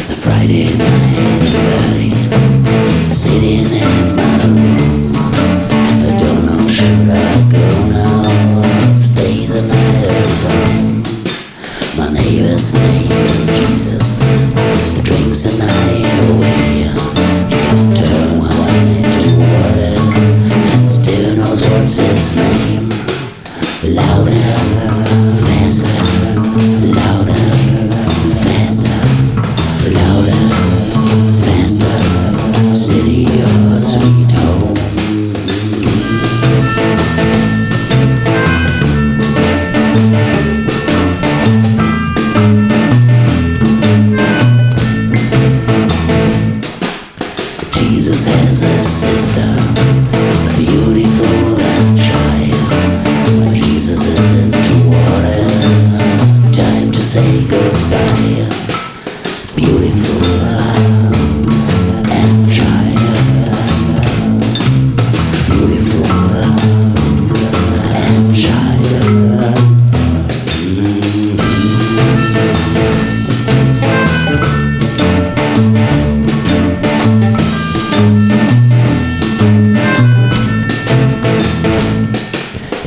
It's a Friday night rally, sitting in my room. I don't know, should I go now or stay the night at home? My neighbor's name is Jesus, he drinks the night away. He can turn wine into water and still knows what's his name. Louder, faster, louder.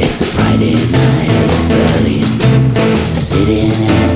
It's a Friday night in Berlin, sitting in